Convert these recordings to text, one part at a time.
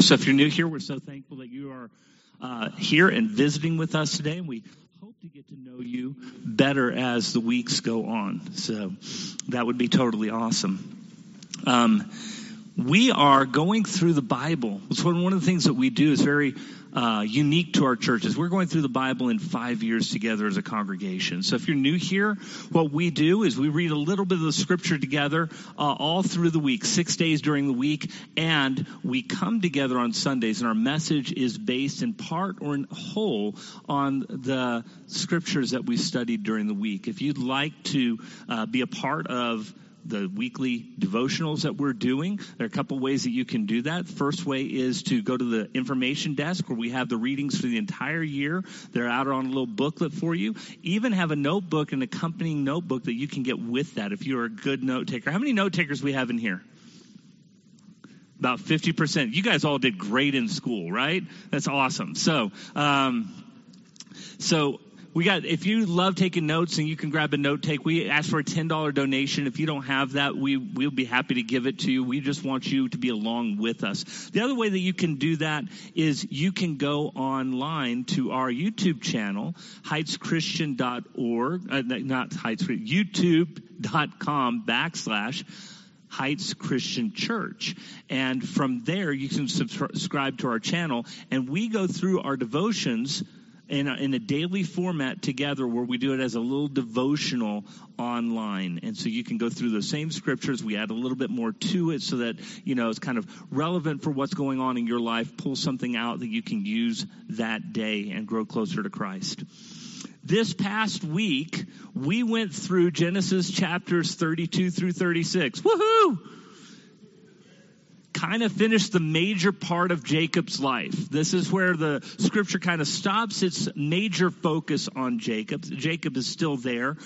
So if you're new here, we're so thankful that you are here and visiting with us today, and we hope to get to know you better as the weeks go on. So that would be totally awesome. We are going through the Bible. It's one of the things that we do is very unique to our churches. We're going through the Bible in 5 years together as a congregation. So if you're new here, what we do is we read a little bit of the scripture together all through the week, 6 days during the week, and we come together on Sundays, and our message is based in part or in whole on the scriptures that we studied during the week. If you'd like to be a part of the weekly devotionals that we're doing, there are a couple ways that you can do that. First way is to go to the information desk where we have the readings for the entire year. They're out on a little booklet for you. Even have a notebook, an accompanying notebook that you can get with that if you're a good note taker. How many note takers we have in here? About 50%. You guys all did great in school, right? That's awesome. So, we got, if you love taking notes and you can grab a note take, we ask for a $10 donation. If you don't have that, we'll be happy to give it to you. We just want you to be along with us. The other way that you can do that is you can go online to our YouTube channel, heightschristian.org, youtube.com/ Heights Christian Church, and from there you can subscribe to our channel, and we go through our devotions in a daily format together where we do it as a little devotional online. And so you can go through those same scriptures. We add a little bit more to it so that, you know, it's kind of relevant for what's going on in your life. Pull something out that you can use that day and grow closer to Christ. This past week, we went through Genesis chapters 32 through 36. Woohoo! Kind of finished the major part of Jacob's life. This is where the scripture kind of stops its major focus on Jacob. Jacob is still there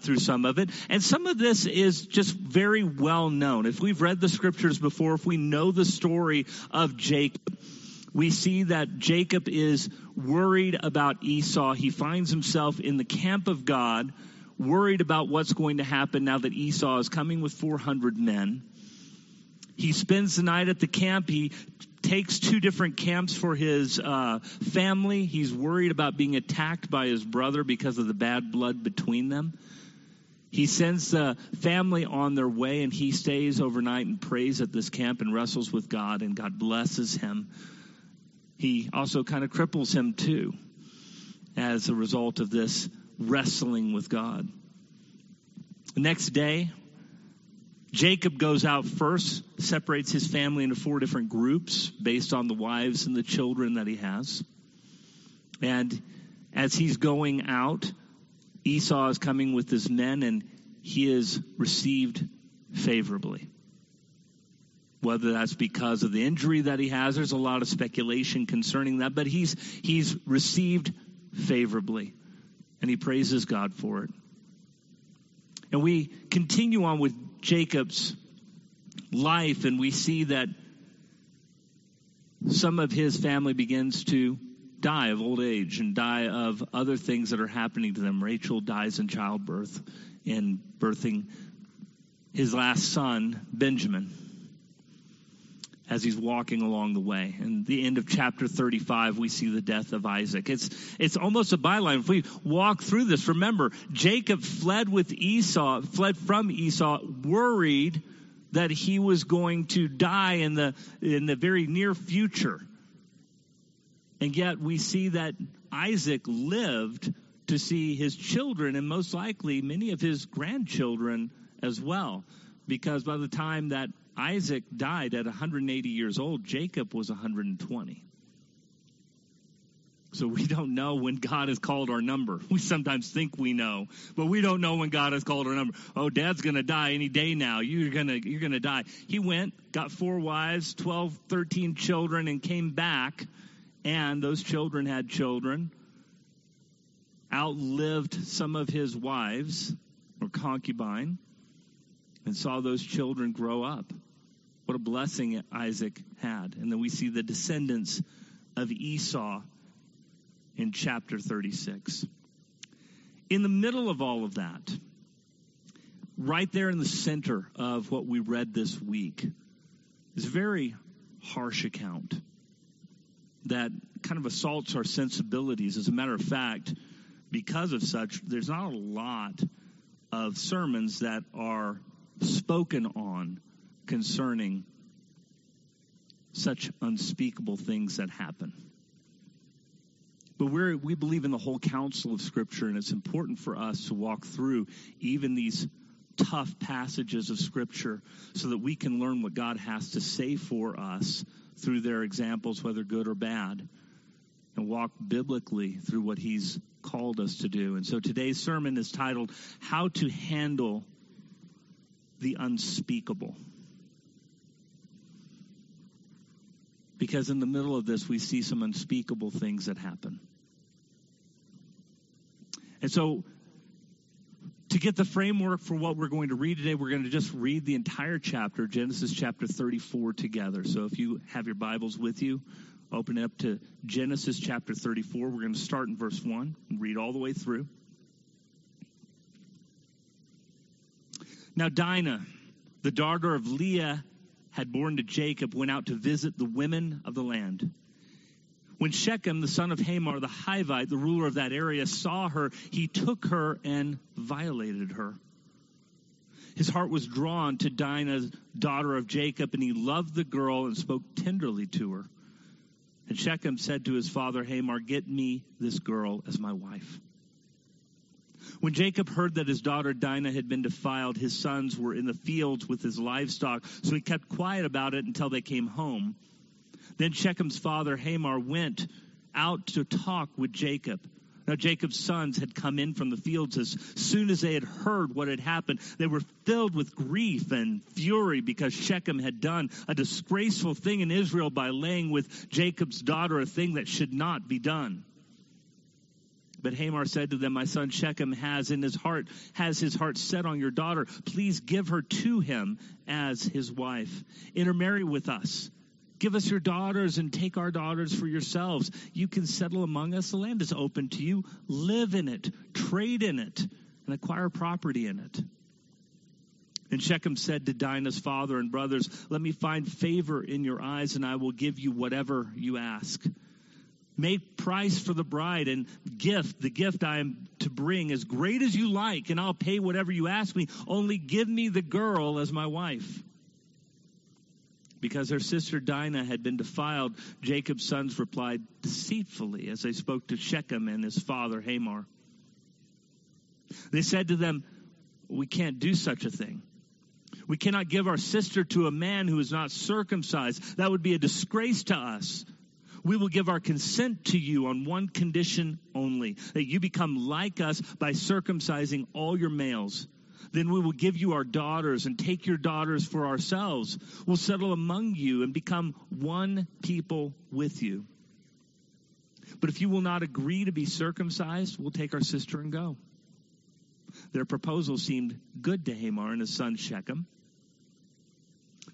through some of it. And some of this is just very well known. If we've read the scriptures before, if we know the story of Jacob, we see that Jacob is worried about Esau. He finds himself in the camp of God, worried about what's going to happen now that Esau is coming with 400 men. He spends the night at the camp. He takes two different camps for his family. He's worried about being attacked by his brother because of the bad blood between them. He sends the family on their way, and he stays overnight and prays at this camp and wrestles with God, and God blesses him. He also kind of cripples him too as a result of this wrestling with God. The next day, Jacob goes out first, separates his family into 4 different groups based on the wives and the children that he has. And as he's going out, Esau is coming with his men, and he is received favorably. Whether that's because of the injury that he has, there's a lot of speculation concerning that, but he's received favorably, and he praises God for it. And we continue on with Jacob's life, and we see that some of his family begins to die of old age and die of other things that are happening to them. Rachel dies in childbirth in birthing his last son, Benjamin, as he's walking along the way. And the end of chapter 35, we see the death of Isaac. It's almost a byline. If we walk through this, remember, Jacob fled from Esau, worried that he was going to die in the very near future. And yet we see that Isaac lived to see his children, and most likely many of his grandchildren as well, because by the time that Isaac died at 180 years old, Jacob was 120. So we don't know when God has called our number. We sometimes think we know, but we don't know when God has called our number. Oh, Dad's going to die any day now. You're going to die. He went, got 4 wives, 12, 13 children, and came back, and those children had children, outlived some of his wives or concubine, and saw those children grow up. What a blessing Isaac had. And then we see the descendants of Esau in chapter 36. In the middle of all of that, right there in the center of what we read this week, is a very harsh account that kind of assaults our sensibilities. As a matter of fact, because of such, there's not a lot of sermons that are spoken on concerning such unspeakable things that happen. But we believe in the whole counsel of Scripture, and it's important for us to walk through even these tough passages of Scripture so that we can learn what God has to say for us through their examples, whether good or bad, and walk biblically through what He's called us to do. And so today's sermon is titled, How to Handle the Unspeakable. Because in the middle of this, we see some unspeakable things that happen. And so, to get the framework for what we're going to read today, we're going to just read the entire chapter, Genesis chapter 34, together. So if you have your Bibles with you, open it up to Genesis chapter 34. We're going to start in verse 1 and read all the way through. Now Dinah, the daughter of Leah, had born to Jacob, went out to visit the women of the land. When Shechem, the son of Hamor, the Hivite, the ruler of that area, saw her, he took her and violated her. His heart was drawn to Dinah, daughter of Jacob, and he loved the girl and spoke tenderly to her. And Shechem said to his father Hamor, "Get me this girl as my wife." When Jacob heard that his daughter Dinah had been defiled, his sons were in the fields with his livestock, so he kept quiet about it until they came home. Then Shechem's father Hamor went out to talk with Jacob. Now Jacob's sons had come in from the fields. As soon as they had heard what had happened, they were filled with grief and fury because Shechem had done a disgraceful thing in Israel by laying with Jacob's daughter, a thing that should not be done. But Hamor said to them, "My son Shechem has his heart set on your daughter. Please give her to him as his wife. Intermarry with us. Give us your daughters and take our daughters for yourselves. You can settle among us. The land is open to you. Live in it, trade in it, and acquire property in it." And Shechem said to Dinah's father and brothers, "Let me find favor in your eyes, and I will give you whatever you ask. Make price for the bride and the gift I am to bring, as great as you like, and I'll pay whatever you ask me. Only give me the girl as my wife." Because her sister Dinah had been defiled, Jacob's sons replied deceitfully as they spoke to Shechem and his father Hamor. They said to them, "We can't do such a thing. We cannot give our sister to a man who is not circumcised. That would be a disgrace to us. We will give our consent to you on one condition only, that you become like us by circumcising all your males. Then we will give you our daughters and take your daughters for ourselves. We'll settle among you and become one people with you. But if you will not agree to be circumcised, we'll take our sister and go." Their proposal seemed good to Hamor and his son Shechem.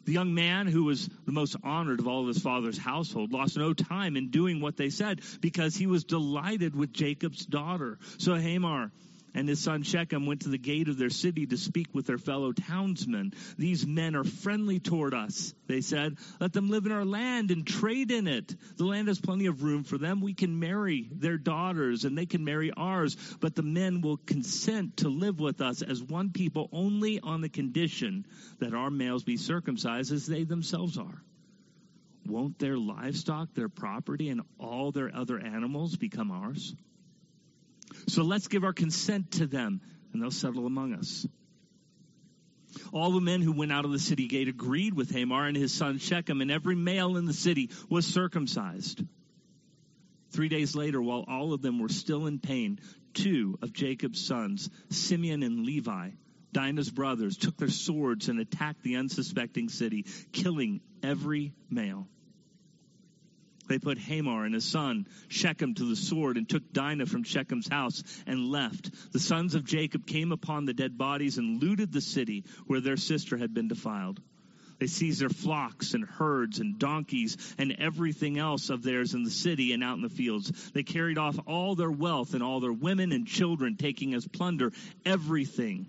The young man, who was the most honored of all of his father's household, lost no time in doing what they said because he was delighted with Jacob's daughter. So Hamor and his son Shechem went to the gate of their city to speak with their fellow townsmen. "These men are friendly toward us," they said. "Let them live in our land and trade in it. The land has plenty of room for them. We can marry their daughters and they can marry ours. But the men will consent to live with us as one people only on the condition that our males be circumcised as they themselves are. Won't their livestock, their property, and all their other animals become ours? So let's give our consent to them, and they'll settle among us." All the men who went out of the city gate agreed with Hamor and his son Shechem, and every male in the city was circumcised. 3 days later, while all of them were still in pain, two of Jacob's sons, Simeon and Levi, Dinah's brothers, took their swords and attacked the unsuspecting city, killing every male. They put Hamor and his son Shechem to the sword and took Dinah from Shechem's house and left. The sons of Jacob came upon the dead bodies and looted the city where their sister had been defiled. They seized their flocks and herds and donkeys and everything else of theirs in the city and out in the fields. They carried off all their wealth and all their women and children, taking as plunder everything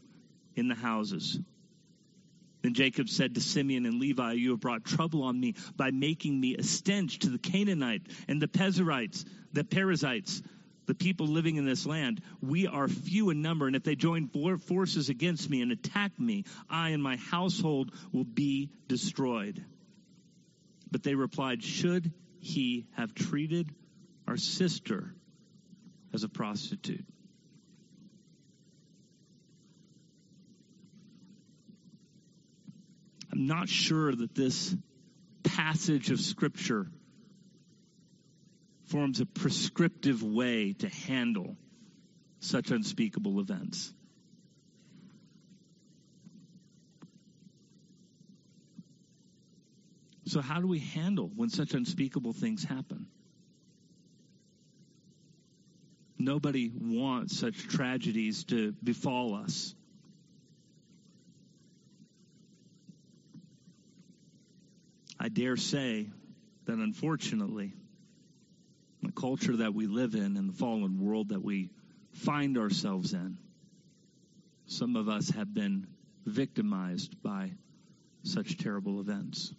in the houses. Then Jacob said to Simeon and Levi, you have brought trouble on me by making me a stench to the Canaanite and the Pezerites, the Perizzites, the people living in this land. We are few in number, and if they join forces against me and attack me, I and my household will be destroyed. But they replied, should he have treated our sister as a prostitute? I'm not sure that this passage of Scripture forms a prescriptive way to handle such unspeakable events. So how do we handle when such unspeakable things happen? Nobody wants such tragedies to befall us. I dare say that unfortunately, the culture that we live in and the fallen world that we find ourselves in, some of us have been victimized by such terrible events.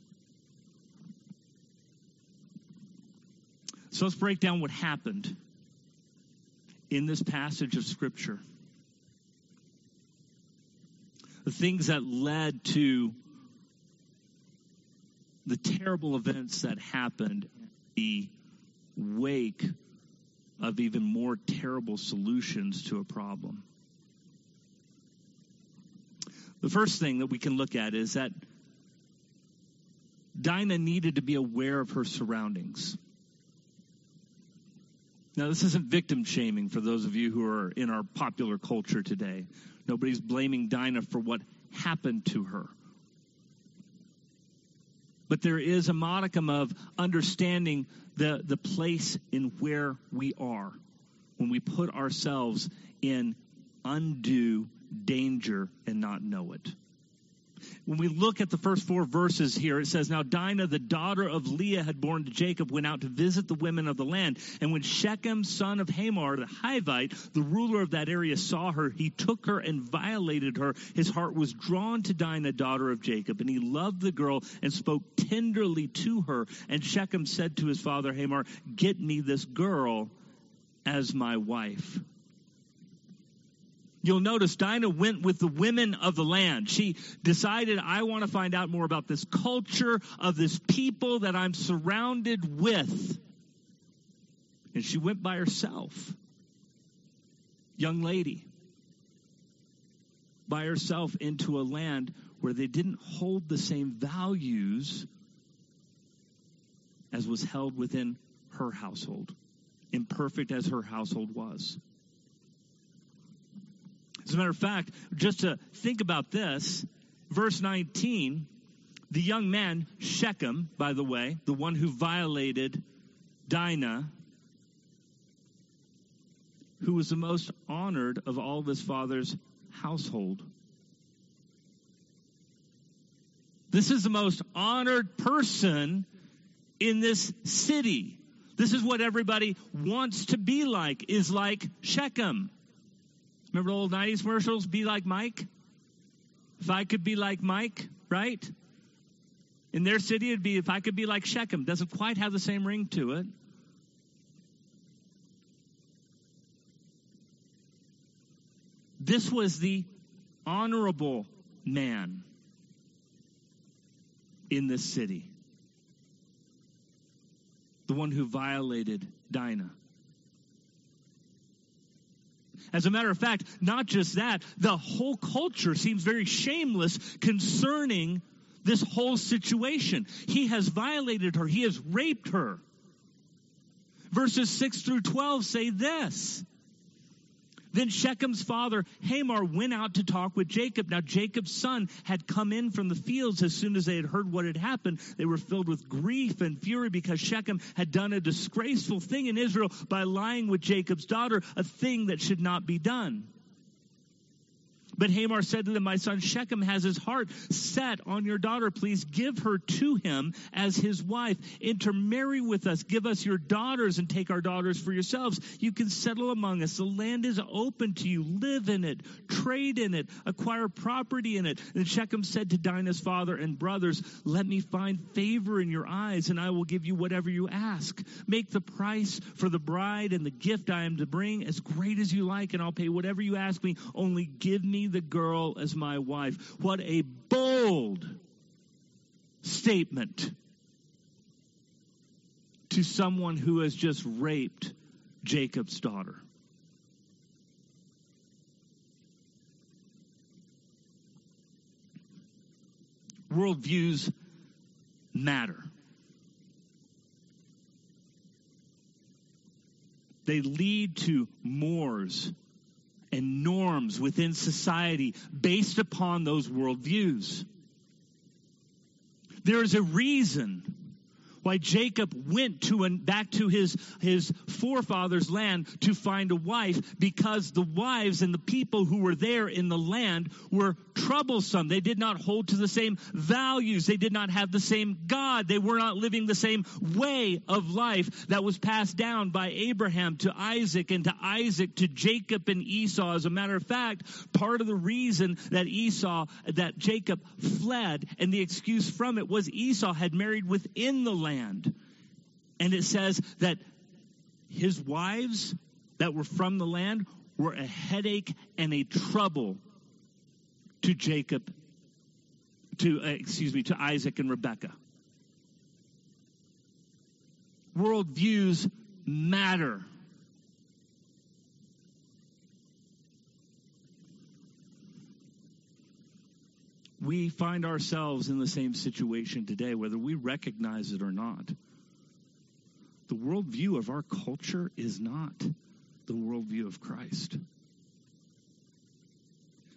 So let's break down what happened in this passage of Scripture. The things that led to the terrible events that happened in the wake of even more terrible solutions to a problem. The first thing that we can look at is that Dinah needed to be aware of her surroundings. Now, this isn't victim shaming for those of you who are in our popular culture today. Nobody's blaming Dinah for what happened to her. But there is a modicum of understanding the place in where we are when we put ourselves in undue danger and not know it. When we look at the first four verses here, it says, now Dinah, the daughter of Leah, had born to Jacob, went out to visit the women of the land. And when Shechem, son of Hamor, the Hivite, the ruler of that area, saw her, he took her and violated her. His heart was drawn to Dinah, daughter of Jacob, and he loved the girl and spoke tenderly to her. And Shechem said to his father Hamor, get me this girl as my wife. You'll notice Dinah went with the women of the land. She decided, I want to find out more about this culture of this people that I'm surrounded with. And she went by herself. Young lady. By herself into a land where they didn't hold the same values as was held within her household, imperfect as her household was. As a matter of fact, just to think about this, verse 19, the young man, Shechem, by the way, the one who violated Dinah, who was the most honored of all of his father's household. This is the most honored person in this city. This is what everybody wants to be like, is like Shechem. Remember the old 90s commercials? Be like Mike. If I could be like Mike, right? In their city, it'd be if I could be like Shechem. Doesn't quite have the same ring to it. This was the honorable man in this city. The one who violated Dinah. As a matter of fact, not just that, the whole culture seems very shameless concerning this whole situation. He has violated her. He has raped her. Verses 6 through 12 say this. Then Shechem's father, Hamor, went out to talk with Jacob. Now Jacob's son had come in from the fields. As soon as they had heard what had happened, they were filled with grief and fury because Shechem had done a disgraceful thing in Israel by lying with Jacob's daughter, a thing that should not be done. But Hamor said to them, my son Shechem has his heart set on your daughter. Please give her to him as his wife. Intermarry with us. Give us your daughters and take our daughters for yourselves. You can settle among us. The land is open to you. Live in it. Trade in it. Acquire property in it. And Shechem said to Dinah's father and brothers, let me find favor in your eyes, and I will give you whatever you ask. Make the price for the bride and the gift I am to bring as great as you like, and I'll pay whatever you ask me. Only give me the girl as my wife. What a bold statement to someone who has just raped Jacob's daughter. Worldviews matter. They lead to mores and norms within society based upon those worldviews. There is a reason why Jacob went to and back to his forefathers' land to find a wife, because the wives and the people who were there in the land were troublesome. They did not hold to the same values. They did not have the same God. They were not living the same way of life that was passed down by Abraham to Isaac, and to Isaac to Jacob and Esau. As a matter of fact, part of the reason that Jacob fled, and the excuse from it, was Esau had married within the land. And it says that his wives that were from the land were a headache and a trouble to to Isaac and Rebekah. Worldviews matter. We find ourselves in the same situation today, whether we recognize it or not. The worldview of our culture is not the worldview of Christ.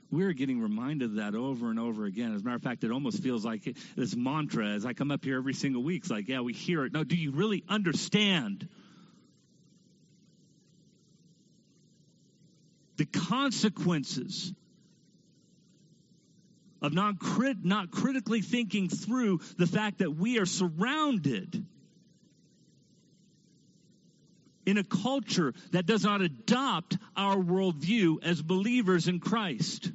We're getting reminded of that over and over again. As a matter of fact, it almost feels like this mantra as I come up here every single week. It's like, yeah, we hear it. No, do you really understand the consequences of not critically thinking through the fact that we are surrounded in a culture that does not adopt our worldview as believers in Christ?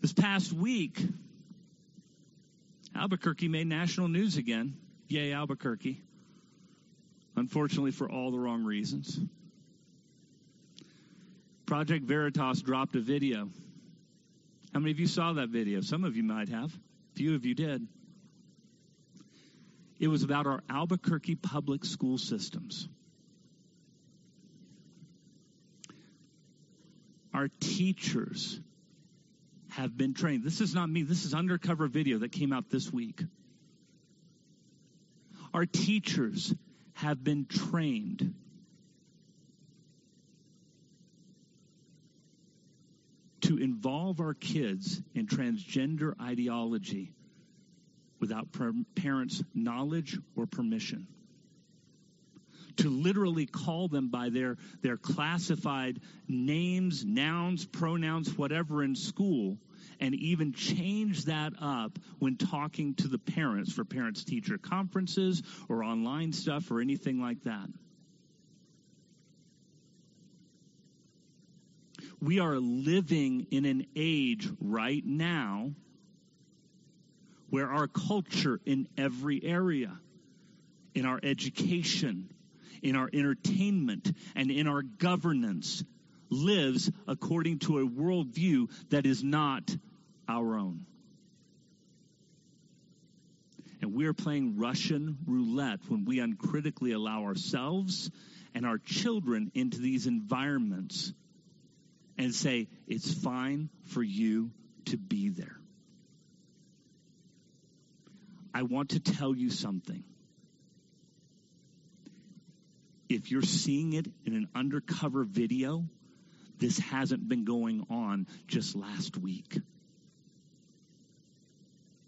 This past week, Albuquerque made national news again. Yay, Albuquerque. Unfortunately, for all the wrong reasons. Project Veritas dropped a video. How many of you saw that video? Some of you might have. A few of you did. It was about our Albuquerque public school systems. Our teachers have been trained. This is not me. This is undercover video that came out this week. Our teachers have been trained to involve our kids in transgender ideology without parents' knowledge or permission, to literally call them by their classified names, nouns, pronouns, whatever in school, and even change that up when talking to the parents for parents-teacher conferences or online stuff or anything like that. We are living in an age right now where our culture in every area, in our education, in our entertainment, and in our governance, lives according to a worldview that is not our own. And we are playing Russian roulette when we uncritically allow ourselves and our children into these environments and say, it's fine for you to be there. I want to tell you something. If you're seeing it in an undercover video, this hasn't been going on just last week.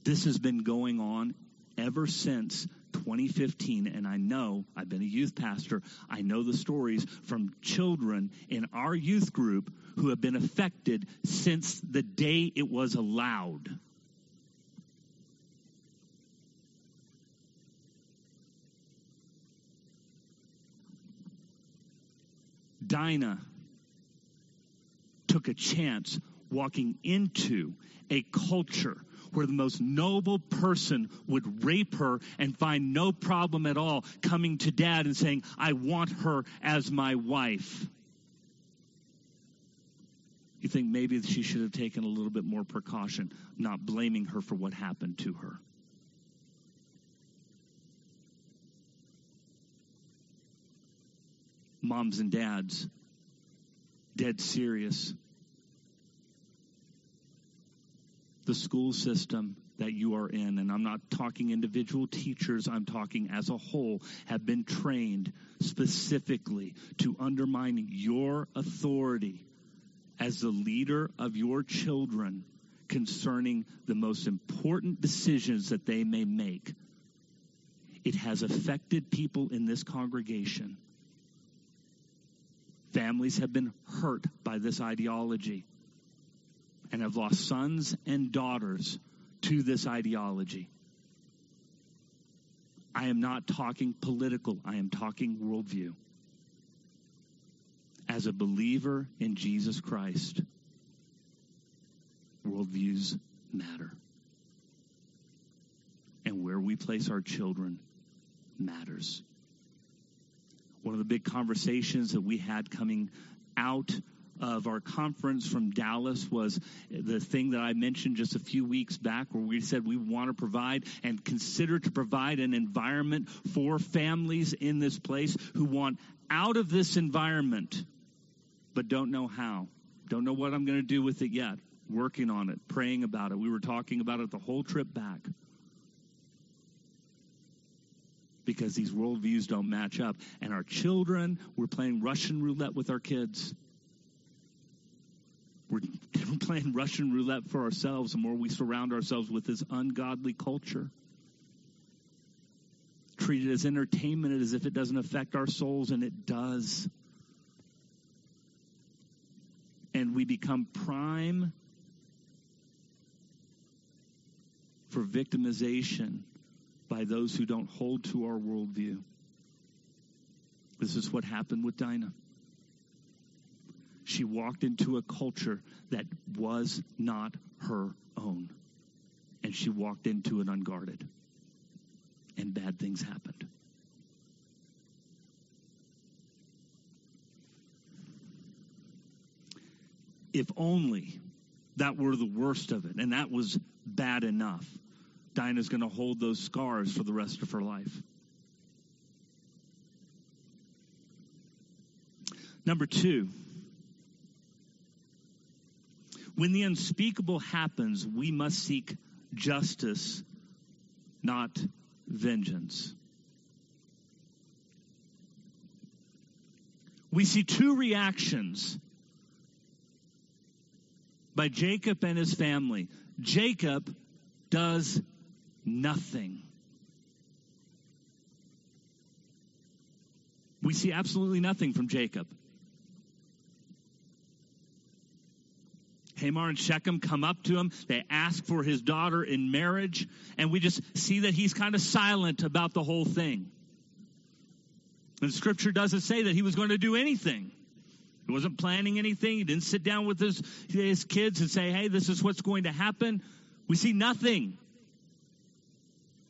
This has been going on ever since 2015, and I know, I've been a youth pastor, I know the stories from children in our youth group who have been affected since the day it was allowed. Dinah took a chance walking into a culture where the most noble person would rape her and find no problem at all coming to dad and saying, I want her as my wife. You think maybe she should have taken a little bit more precaution, not blaming her for what happened to her. Moms and dads, dead serious. The school system that you are in, and I'm not talking individual teachers, I'm talking as a whole, have been trained specifically to undermine your authority as the leader of your children concerning the most important decisions that they may make. It has affected people in this congregation. Families have been hurt by this ideology and have lost sons and daughters to this ideology. I am not talking political. I am talking worldview. As a believer in Jesus Christ, worldviews matter. And where we place our children matters. One of the big conversations that we had coming out of our conference from Dallas was the thing that I mentioned just a few weeks back, where we said we want to provide and consider to provide an environment for families in this place who want out of this environment but don't know how. Don't know what I'm going to do with it yet. Working on it, praying about it. We were talking about it the whole trip back. Because these worldviews don't match up. And our children, we're playing Russian roulette with our kids. We're playing Russian roulette for ourselves the more we surround ourselves with this ungodly culture. Treat it as entertainment as if it doesn't affect our souls, and it does. And we become prime for victimization by those who don't hold to our worldview. This is what happened with Dinah. She walked into a culture that was not her own. And she walked into it unguarded. And bad things happened. If only that were the worst of it, and that was bad enough, Dinah's going to hold those scars for the rest of her life. Number two, when the unspeakable happens, we must seek justice, not vengeance. We see two reactions by Jacob and his family. Jacob does nothing. We see absolutely nothing from Jacob. Hamor and Shechem come up to him. They ask for his daughter in marriage. And we just see that he's kind of silent about the whole thing. And Scripture doesn't say that he was going to do anything. He wasn't planning anything. He didn't sit down with his kids and say, hey, this is what's going to happen. We see nothing.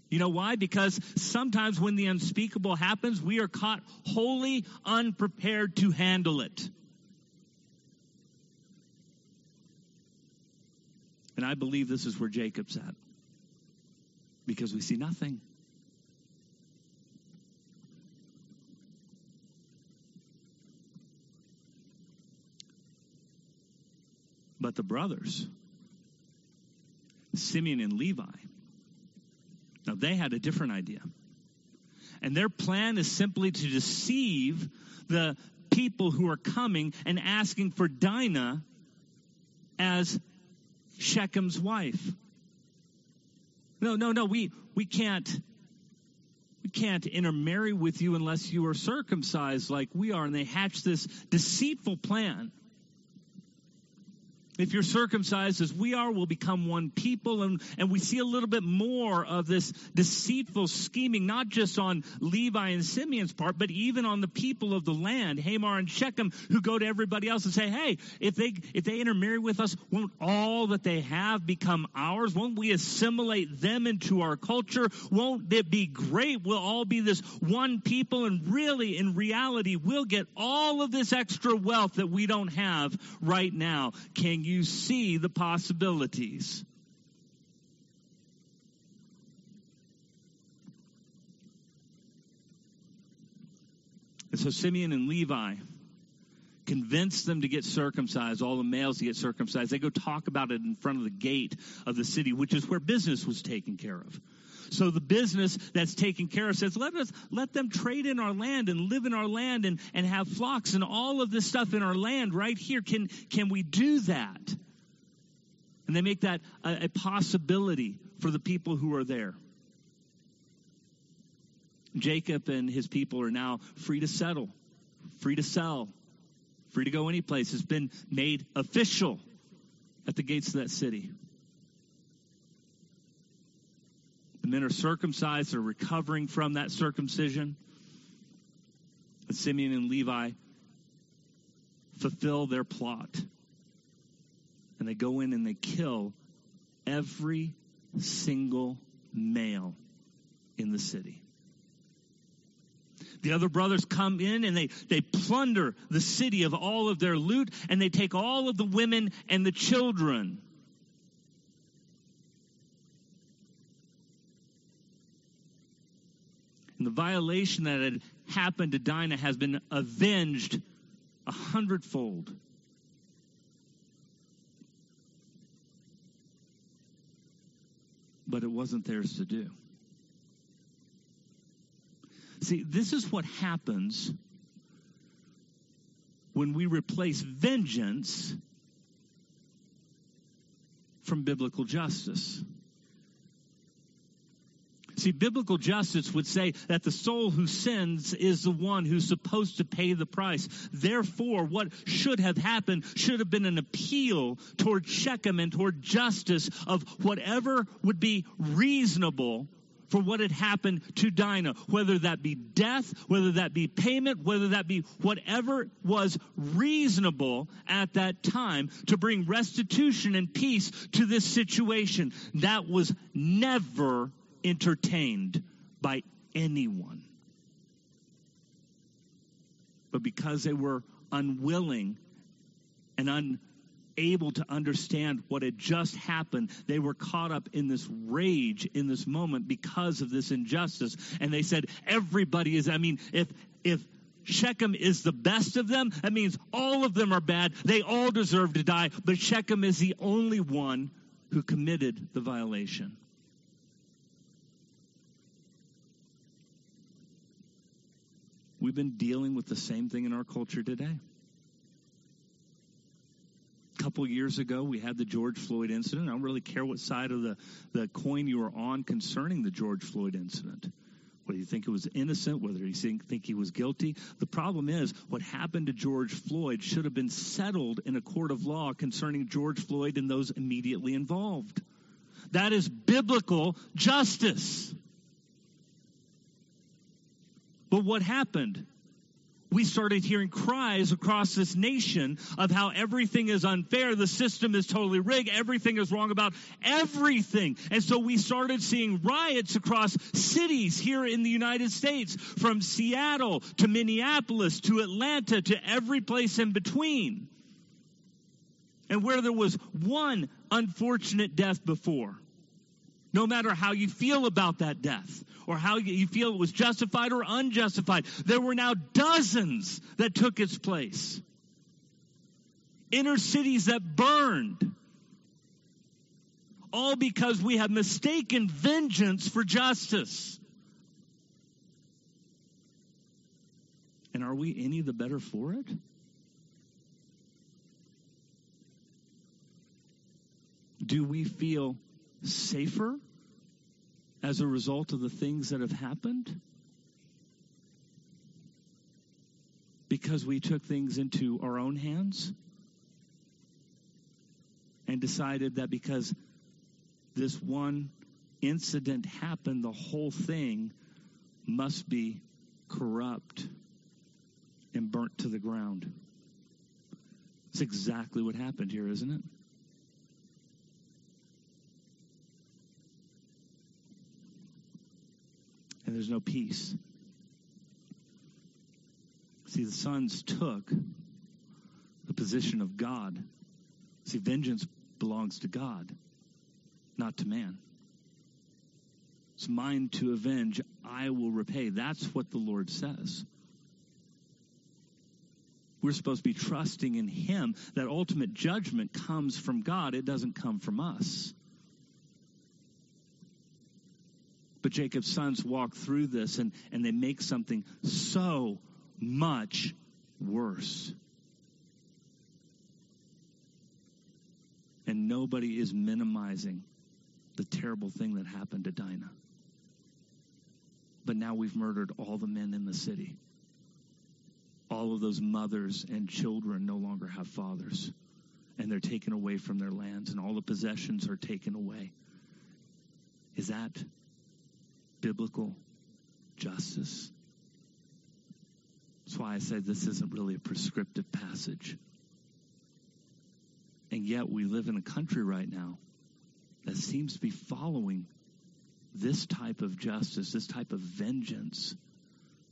You know why? Because sometimes when the unspeakable happens, we are caught wholly unprepared to handle it. And I believe this is where Jacob's at, because we see nothing. But the brothers, Simeon and Levi, now they had a different idea. And their plan is simply to deceive the people who are coming and asking for Dinah as Shechem's wife. No, we can't we can't intermarry with you unless you are circumcised like we are. And they hatch this deceitful plan. If you're circumcised as we are, we'll become one people. And we see a little bit more of this deceitful scheming, not just on Levi and Simeon's part, but even on the people of the land, Hamor and Shechem, who go to everybody else and say, hey, if they intermarry with us, won't all that they have become ours? Won't we assimilate them into our culture? Won't it be great? We'll all be this one people. And really, in reality, we'll get all of this extra wealth that we don't have right now. Can you see the possibilities? And so Simeon and Levi convince them to get circumcised, all the males to get circumcised. They go talk about it in front of the gate of the city, which is where business was taken care of. So the business that's taken care of says, let them trade in our land and live in our land and have flocks and all of this stuff in our land right here. Can we do that? And they make that a possibility for the people who are there. Jacob and his people are now free to settle, free to sell, free to go any place. It's been made official at the gates of that city. The men are circumcised. They're recovering from that circumcision. But Simeon and Levi fulfill their plot. And they go in and they kill every single male in the city. The other brothers come in and they plunder the city of all of their loot. And they take all of the women and the children. And the violation that had happened to Dinah has been avenged 100-fold. But it wasn't theirs to do. See, this is what happens when we replace vengeance from biblical justice. See, biblical justice would say that the soul who sins is the one who's supposed to pay the price. Therefore, what should have happened should have been an appeal toward Shechem and toward justice of whatever would be reasonable for what had happened to Dinah, whether that be death, whether that be payment, whether that be whatever was reasonable at that time to bring restitution and peace to this situation. That was never entertained by anyone. But because they were unwilling and unable to understand what had just happened, they were caught up in this rage in this moment because of this injustice. And they said, everybody is, if Shechem is the best of them, that means all of them are bad. They all deserve to die. But Shechem is the only one who committed the violation. We've been dealing with the same thing in our culture today. A couple years ago, we had the George Floyd incident. I don't really care what side of the coin you were on concerning the George Floyd incident, whether you think it was innocent, whether you think he was guilty. The problem is what happened to George Floyd should have been settled in a court of law concerning George Floyd and those immediately involved. That is biblical justice. But what happened? We started hearing cries across this nation of how everything is unfair, the system is totally rigged, everything is wrong about everything. And so we started seeing riots across cities here in the United States, from Seattle to Minneapolis to Atlanta to every place in between. And where there was one unfortunate death before, no matter how you feel about that death or how you feel it was justified or unjustified, there were now dozens that took its place. Inner cities that burned. All because we have mistaken vengeance for justice. And are we any the better for it? Do we feel safer as a result of the things that have happened? Because we took things into our own hands and decided that because this one incident happened, the whole thing must be corrupt and burnt to the ground. That's exactly what happened here, isn't it? And there's no peace. See, the sons took the position of God. See, vengeance belongs to God, not to man. It's mine to avenge. I will repay. That's what the Lord says. We're supposed to be trusting in Him. That ultimate judgment comes from God. It doesn't come from us. But Jacob's sons walk through this and they make something so much worse. And nobody is minimizing the terrible thing that happened to Dinah. But now we've murdered all the men in the city. All of those mothers and children no longer have fathers, and they're taken away from their lands, and all the possessions are taken away. Is that biblical justice? That's why I say this isn't really a prescriptive passage. And yet we live in a country right now that seems to be following this type of justice, this type of vengeance,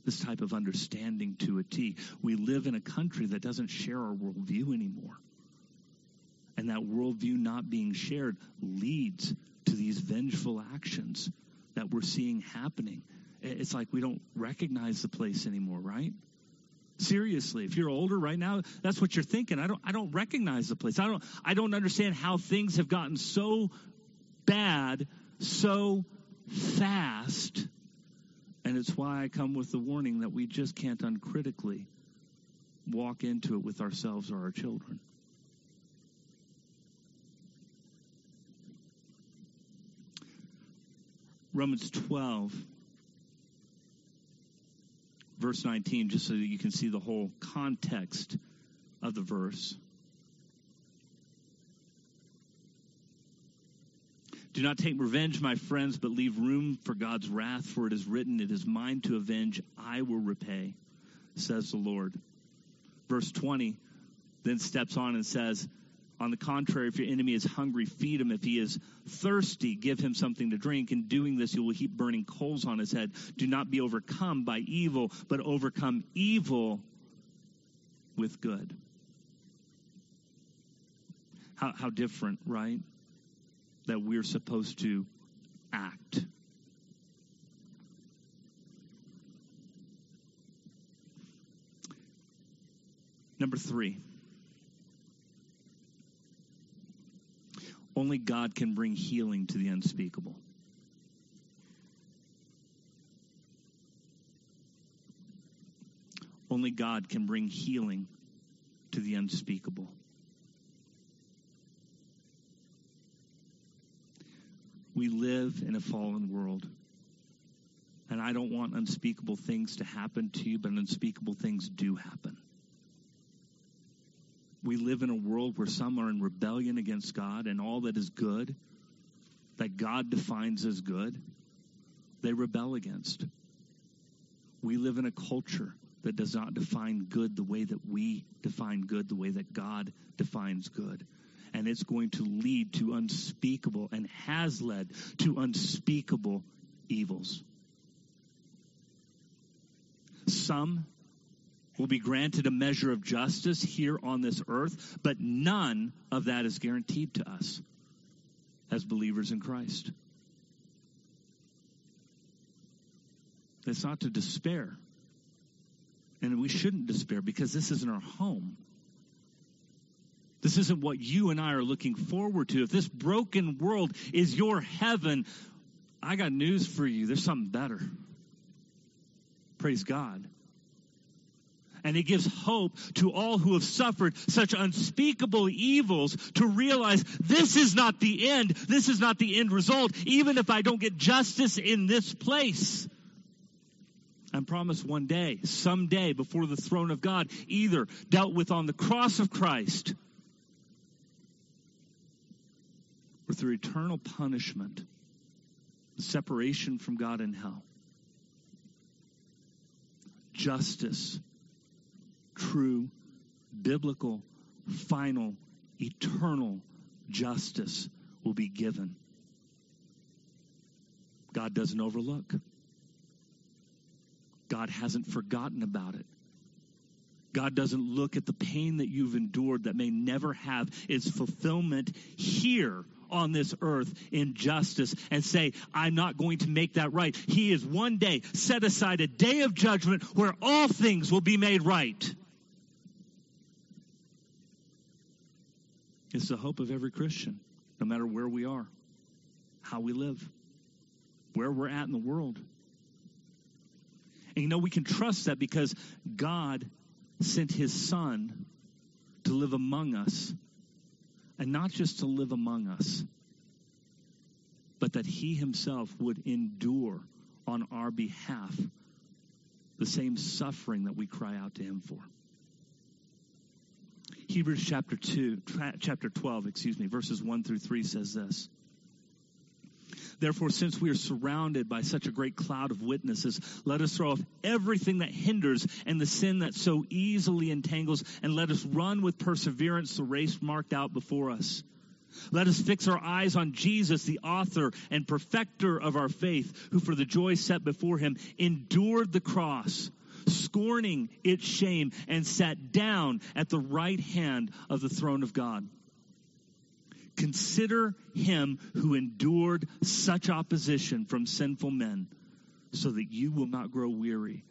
this type of understanding to a T. We live in a country that doesn't share our worldview anymore. And that worldview not being shared leads to these vengeful actions that we're seeing happening. It's like we don't recognize the place anymore, right? Seriously, if you're older right now, that's what you're thinking. I don't recognize the place. I don't understand how things have gotten so bad, so fast. And it's why I come with the warning that we just can't uncritically walk into it with ourselves or our children. Romans 12, verse 19, just so that you can see the whole context of the verse. Do not take revenge, my friends, but leave room for God's wrath, for it is written, it is mine to avenge, I will repay, says the Lord. Verse 20 then steps on and says, on the contrary, if your enemy is hungry, feed him. If he is thirsty, give him something to drink. In doing this, you will heap burning coals on his head. Do not be overcome by evil, but overcome evil with good. How different, right? That we're supposed to act. Number 3. Only God can bring healing to the unspeakable. Only God can bring healing to the unspeakable. We live in a fallen world. And I don't want unspeakable things to happen to you, but unspeakable things do happen. We live in a world where some are in rebellion against God and all that is good, that God defines as good, they rebel against. We live in a culture that does not define good the way that we define good, the way that God defines good. And it's going to lead to unspeakable and has led to unspeakable evils. Some will be granted a measure of justice here on this earth, but none of that is guaranteed to us as believers in Christ. It's not to despair. And we shouldn't despair because this isn't our home. This isn't what you and I are looking forward to. If this broken world is your heaven, I got news for you. There's something better. Praise God. and it gives hope to all who have suffered such unspeakable evils to realize this is not the end. This is not the end result. Even if I don't get justice in this place, I'm promised one day, someday, before the throne of God, either dealt with on the cross of Christ or through eternal punishment, separation from God in hell. Justice, true, biblical, final, eternal justice will be given. God doesn't overlook. God hasn't forgotten about it. God doesn't look at the pain that you've endured that may never have its fulfillment here on this earth in justice and say, I'm not going to make that right. He is one day set aside a day of judgment where all things will be made right. It's the hope of every Christian, no matter where we are, how we live, where we're at in the world. And you know, we can trust that because God sent his son to live among us, and not just to live among us, but that he himself would endure on our behalf the same suffering that we cry out to him for. Hebrews chapter 12, verses 1 through 3 says this. Therefore, since we are surrounded by such a great cloud of witnesses, let us throw off everything that hinders and the sin that so easily entangles, and let us run with perseverance the race marked out before us. Let us fix our eyes on Jesus, the author and perfecter of our faith, who for the joy set before him endured the cross, scorning its shame, and sat down at the right hand of the throne of God. Consider him who endured such opposition from sinful men, so that you will not grow weary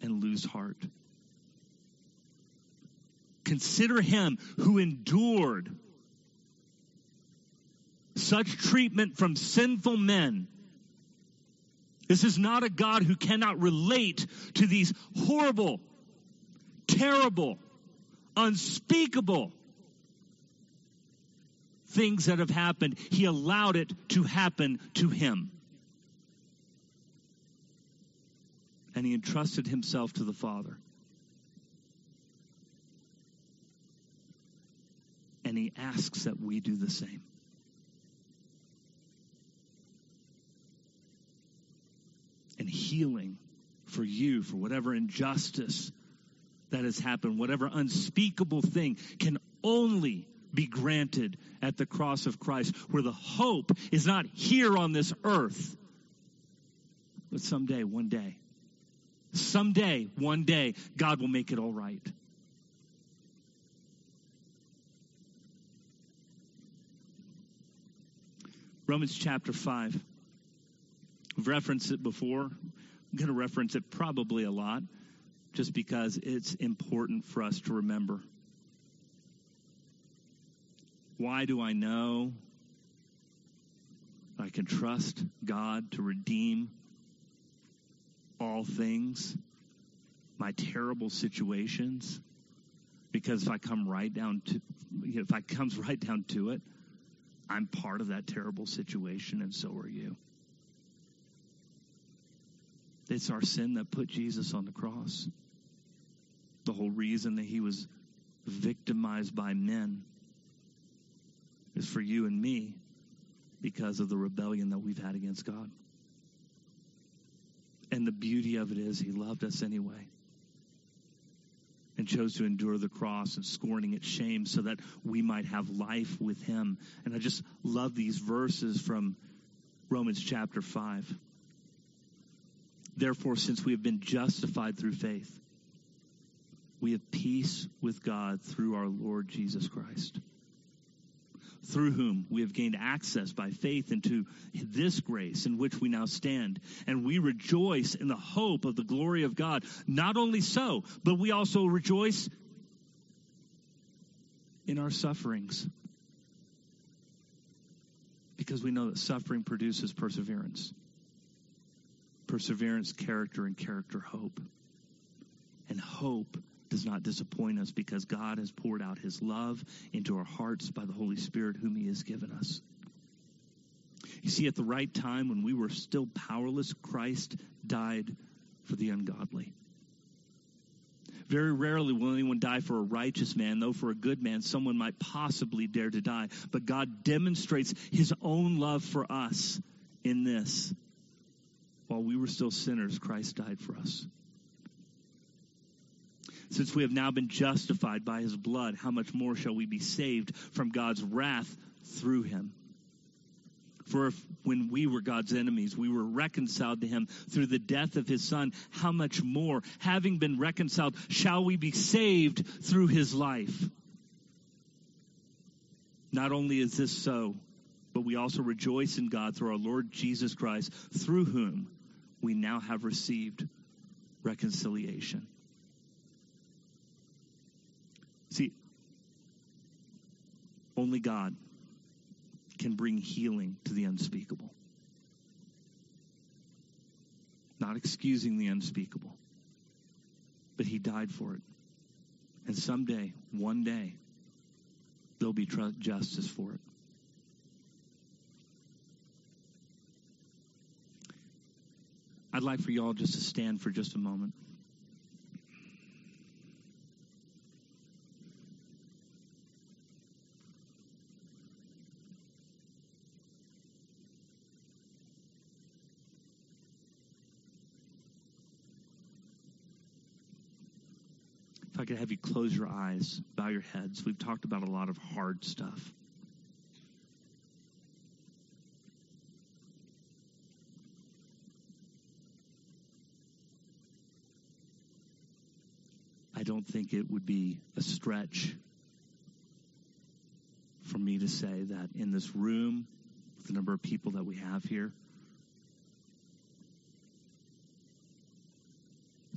and lose heart. Consider him who endured such treatment from sinful men. This is not a God who cannot relate to these horrible, terrible, unspeakable things that have happened. He allowed it to happen to him. And he entrusted himself to the Father. And he asks that we do the same. And healing for you, for whatever injustice that has happened, whatever unspeakable thing, can only be granted at the cross of Christ, where the hope is not here on this earth, but someday, one day, God will make it all right. Romans chapter 5. I've referenced it before. I'm going to reference it probably a lot, just because it's important for us to remember. Why do I know I can trust God to redeem all things, my terrible situations? Because if it comes right down to it, I'm part of that terrible situation, and so are you. It's our sin that put Jesus on the cross. The whole reason that he was victimized by men is for you and me, because of the rebellion that we've had against God. And the beauty of it is he loved us anyway and chose to endure the cross and scorning its shame so that we might have life with him. And I just love these verses from Romans chapter 5. Therefore, since we have been justified through faith, we have peace with God through our Lord Jesus Christ, through whom we have gained access by faith into this grace in which we now stand, and we rejoice in the hope of the glory of God. Not only so, but we also rejoice in our sufferings, because we know that suffering produces perseverance. Perseverance, character, and character, hope. And hope does not disappoint us because God has poured out his love into our hearts by the Holy Spirit whom he has given us. You see, at the right time when we were still powerless, Christ died for the ungodly. Very rarely will anyone die for a righteous man, though for a good man, someone might possibly dare to die. But God demonstrates his own love for us in this. While we were still sinners, Christ died for us. Since we have now been justified by his blood, how much more shall we be saved from God's wrath through him? For if, when we were God's enemies, we were reconciled to him through the death of his son, how much more, having been reconciled, shall we be saved through his life? Not only is this so, but we also rejoice in God through our Lord Jesus Christ, through whom we now have received reconciliation. See, only God can bring healing to the unspeakable. Not excusing the unspeakable, but he died for it. And someday, one day, there'll be justice for it. I'd like for you all just to stand for just a moment. If I could have you close your eyes, bow your heads. We've talked about a lot of hard stuff. I don't think it would be a stretch for me to say that in this room, with the number of people that we have here,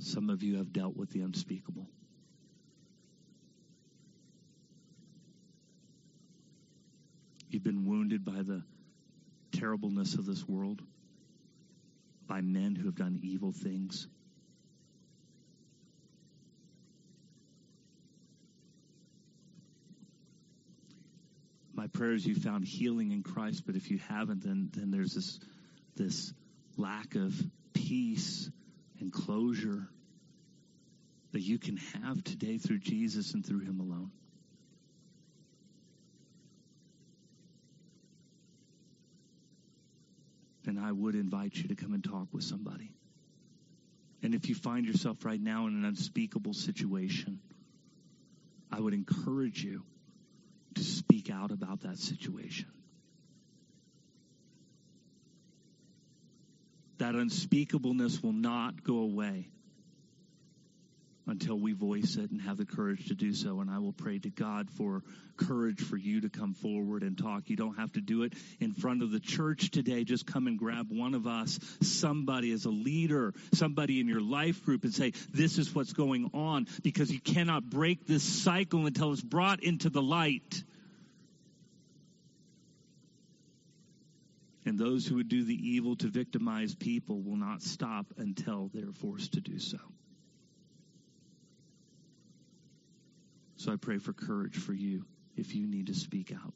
some of you have dealt with the unspeakable. You've been wounded by the terribleness of this world, by men who have done evil things. My prayer is you found healing in Christ, but if you haven't, then there's this lack of peace and closure that you can have today through Jesus and through him alone. And I would invite you to come and talk with somebody. And if you find yourself right now in an unspeakable situation, I would encourage you to speak out about that situation. That unspeakableness will not go away until we voice it and have the courage to do so. And I will pray to God for courage for you to come forward and talk. You don't have to do it in front of the church today. Just come and grab one of us, somebody as a leader, somebody in your life group, and say, this is what's going on, because you cannot break this cycle until it's brought into the light. And those who would do the evil to victimize people will not stop until they're forced to do so. So I pray for courage for you if you need to speak out.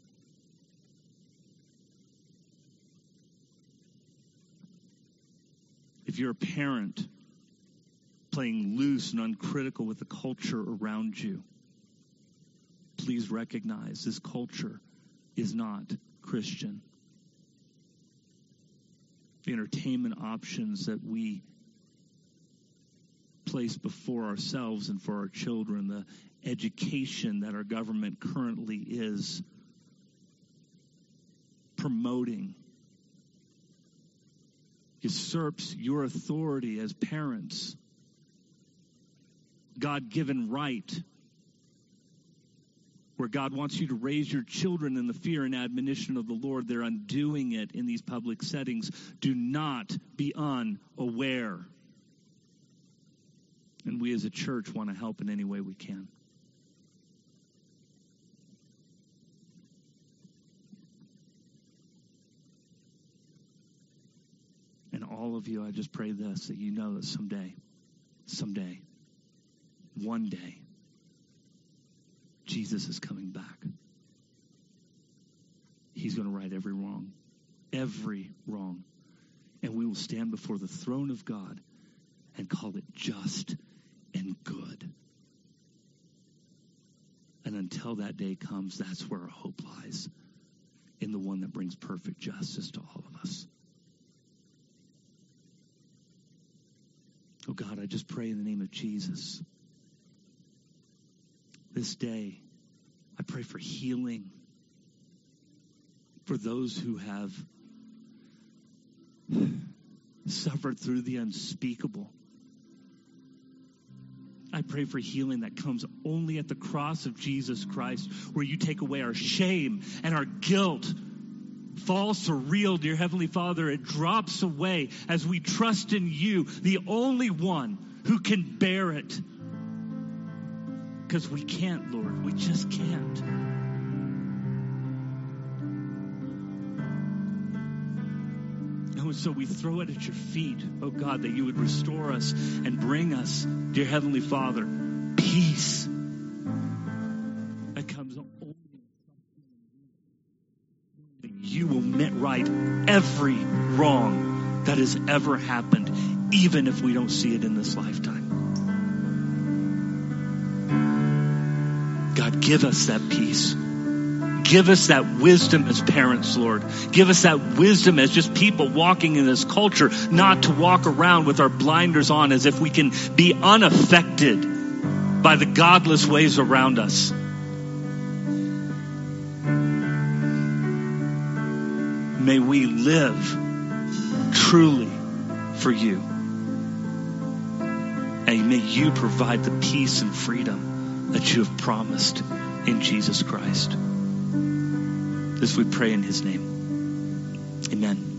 If you're a parent playing loose and uncritical with the culture around you, please recognize this culture is not Christian. The entertainment options that we place before ourselves and for our children, the education that our government currently is promoting, usurps your authority as parents, God-given right, where God wants you to raise your children in the fear and admonition of the Lord. They're undoing it in these public settings. Do not be unaware. And we as a church want to help in any way we can. And all of you, I just pray this, that you know that someday, one day, Jesus is coming back. He's going to right every wrong. Every wrong. And we will stand before the throne of God and call it just and good. And until that day comes, that's where our hope lies. In the one that brings perfect justice to all of us. Oh God, I just pray in the name of Jesus. This day, I pray for healing. For those who have suffered through the unspeakable. I pray for healing that comes only at the cross of Jesus Christ, where you take away our shame and our guilt. False or real, dear Heavenly Father, it drops away as we trust in you, the only one who can bear it. Because we can't, Lord. We just can't. And so we throw it at your feet, oh God, that you would restore us and bring us, dear Heavenly Father, peace that comes only that you will right every wrong that has ever happened, even if we don't see it in this lifetime. God, give us that peace. Give us that wisdom as parents, Lord. Give us that wisdom as just people walking in this culture, not to walk around with our blinders on as if we can be unaffected by the godless ways around us. May we live truly for you. And may you provide the peace and freedom that you have promised in Jesus Christ. This we pray in his name. Amen.